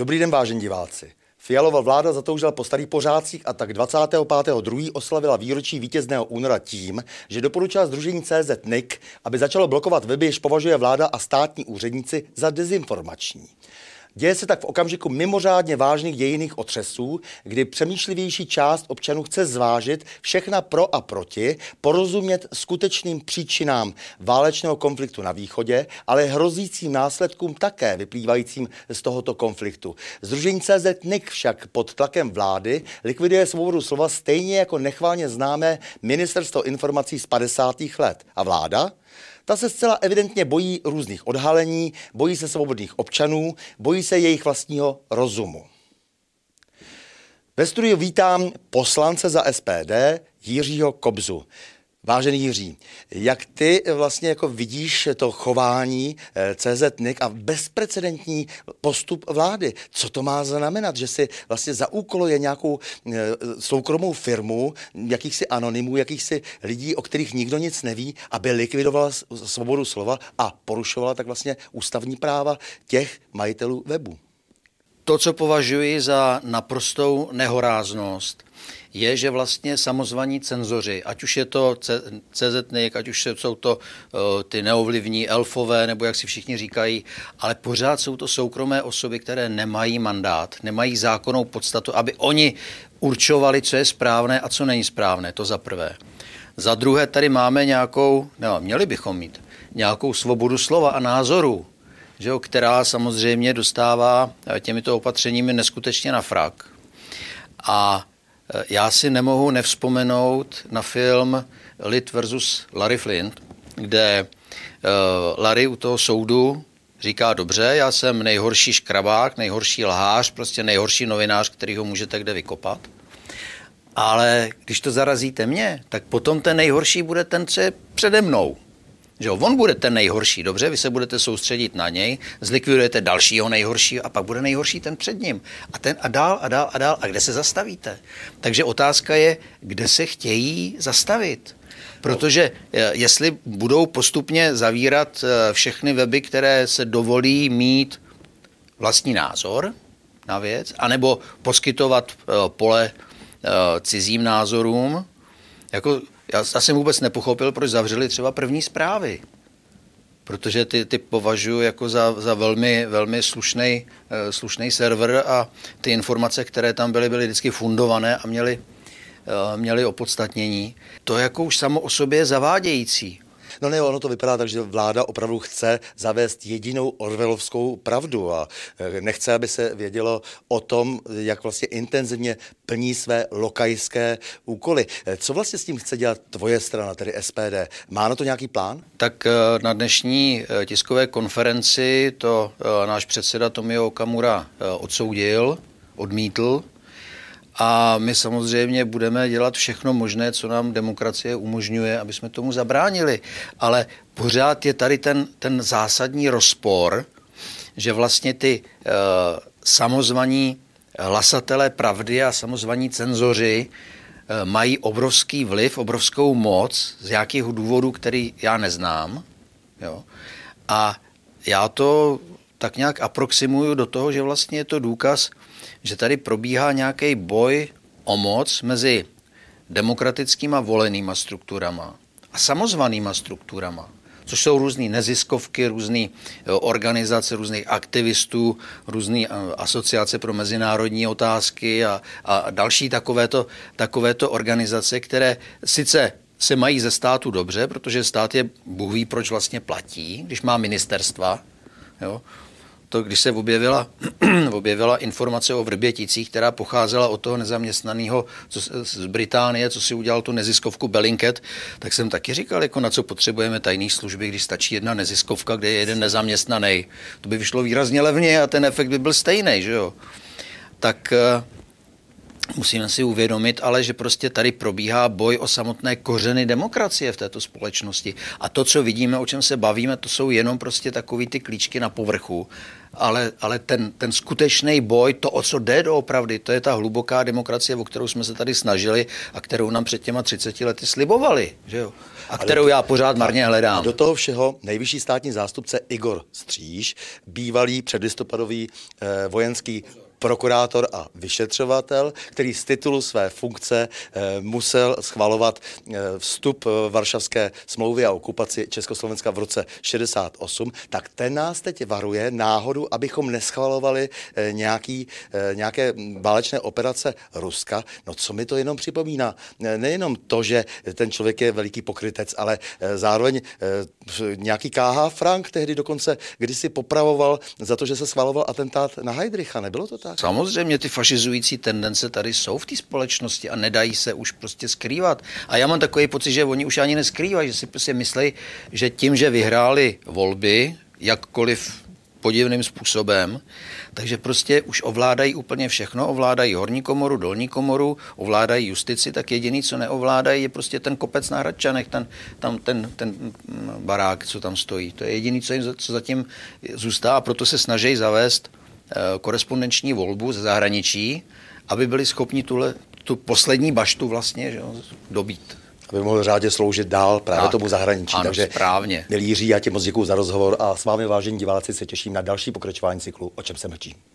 Dobrý den, vážení diváci. Fialova vláda zatoužila po starých pořádcích a tak 25.2. oslavila výročí vítězného února tím, že doporučila sdružení CZ.NIC, aby začalo blokovat weby, jež považuje vláda a státní úředníci za dezinformační. Děje se tak v okamžiku mimořádně vážných dějinných otřesů, kdy přemýšlivější část občanů chce zvážit všechna pro a proti, porozumět skutečným příčinám válečného konfliktu na východě, ale hrozícím následkům také vyplývajícím z tohoto konfliktu. Sdružení CZ.NIC však pod tlakem vlády likviduje svobodu slova stejně jako nechvalně známé Ministerstvo informací z 50. let. A vláda? Ta se zcela evidentně bojí různých odhalení, bojí se svobodných občanů, bojí se jejich vlastního rozumu. Ve studiu vítám poslance za SPD Jiřího Kobzu. Vážený Jiří, jak ty vlastně jako vidíš to chování CZ.NIC a bezprecedentní postup vlády? Co to má znamenat, že si vlastně zaúkoluje nějakou soukromou firmu, jakýchsi anonymů, jakýchsi lidí, o kterých nikdo nic neví, aby likvidovala svobodu slova a porušovala tak vlastně ústavní práva těch majitelů webu? To, co považuji za naprostou nehoráznost, je, že vlastně samozvaní cenzoři, ať už je to CZ.NIC, ať už jsou to ty neovlivní elfové, nebo jak si všichni říkají, ale pořád jsou to soukromé osoby, které nemají mandát, nemají zákonnou podstatu, aby oni určovali, co je správné a co není správné, to za prvé. Za druhé, tady máme měli bychom mít nějakou svobodu slova a názorů, že, která samozřejmě dostává těmito opatřeními neskutečně na frak. A já si nemohu nevzpomenout na film Lid versus Larry Flint, kde Larry u toho soudu říká, dobře, já jsem nejhorší škrabák, nejhorší lhář, prostě nejhorší novinář, který ho můžete kde vykopat. Ale když to zarazíte mě, tak potom ten nejhorší bude ten, co je přede mnou. Že on bude ten nejhorší, dobře, vy se budete soustředit na něj, zlikvidujete dalšího nejhoršího a pak bude nejhorší ten před ním. A ten a dál a dál a dál. A kde se zastavíte? Takže otázka je, kde se chtějí zastavit. Protože jestli budou postupně zavírat všechny weby, které se dovolí mít vlastní názor na věc, anebo poskytovat pole cizím názorům, jako... Já jsem vůbec nepochopil, proč zavřeli třeba První zprávy, protože ty považuji jako za velmi, velmi slušnej server a ty informace, které tam byly vždycky fundované a měly opodstatnění. To jako už samo o sobě je zavádějící. No ne, ono to vypadá tak, že vláda opravdu chce zavést jedinou orwellovskou pravdu a nechce, aby se vědělo o tom, jak vlastně intenzivně plní své lokajské úkoly. Co vlastně s tím chce dělat tvoje strana, tedy SPD? Má na to nějaký plán? Tak na dnešní tiskové konferenci to náš předseda Tomio Okamura odmítl. A my samozřejmě budeme dělat všechno možné, co nám demokracie umožňuje, aby jsme tomu zabránili. Ale pořád je tady ten zásadní rozpor, že vlastně ty samozvaní hlasatelé pravdy a samozvaní cenzoři mají obrovský vliv, obrovskou moc z jakého důvodu, který já neznám. Jo? A já to tak nějak aproximuju do toho, že vlastně je to důkaz, že tady probíhá nějaký boj o moc mezi demokratickýma volenýma strukturama a samozvanýma strukturama, což jsou různé neziskovky, různé organizace, různých aktivistů, různé asociace pro mezinárodní otázky a další takovéto organizace, které sice se mají ze státu dobře, protože stát je, Bůh ví, proč vlastně platí, když má ministerstva, jo. To, když se objevila informace o Vrběticích, která pocházela od toho nezaměstnaného z Británie, co si udělal tu neziskovku Bellingcat, tak jsem taky říkal, jako na co potřebujeme tajné služby, když stačí jedna neziskovka, kde je jeden nezaměstnaný. To by vyšlo výrazně levně a ten efekt by byl stejný, že jo? Tak musíme si uvědomit, ale že prostě tady probíhá boj o samotné kořeny demokracie v této společnosti. A to, co vidíme, o čem se bavíme, to jsou jenom prostě takový ty klíčky na povrchu. ale ten skutečný boj, to, o co jde doopravdy, to je ta hluboká demokracie, o kterou jsme se tady snažili a kterou nám před těma 30 lety slibovali, že jo? A kterou já pořád marně hledám. Do toho všeho nejvyšší státní zástupce Igor Stříž, bývalý předlistopadový vojenský prokurátor a vyšetřovatel, který z titulu své funkce musel schvalovat vstup Varšavské smlouvy a okupaci Československa v roce 68, tak ten nás teď varuje náhodu, abychom neschvalovali nějaké válečné operace Ruska. No co mi to jenom připomíná? Nejenom to, že ten člověk je veliký pokrytec, ale zároveň nějaký K.H. Frank tehdy dokonce kdysi popravoval za to, že se schvaloval atentát na Heydricha. Nebylo to tak? Samozřejmě ty fašizující tendence tady jsou v té společnosti a nedají se už prostě skrývat. A já mám takový pocit, že oni už ani neskrývají, že si prostě myslejí, že tím, že vyhráli volby, jakkoliv podivným způsobem, takže prostě už ovládají úplně všechno, ovládají horní komoru, dolní komoru, ovládají justici, tak jediný, co neovládají, je prostě ten kopec na Hradčanech, ten barák, co tam stojí. To je jediný, co jim zatím zůstává, a proto se snaží zavést korespondenční volbu ze zahraničí, aby byli schopni tu poslední baštu vlastně, že, dobít. Aby mohl řádě sloužit dál právě tak, tomu zahraničí. Ano, takže správně. Milí Jiří, já ti moc děkuju za rozhovor a s vámi, vážení diváci, se těším na další pokračování cyklu O čem se mlčí.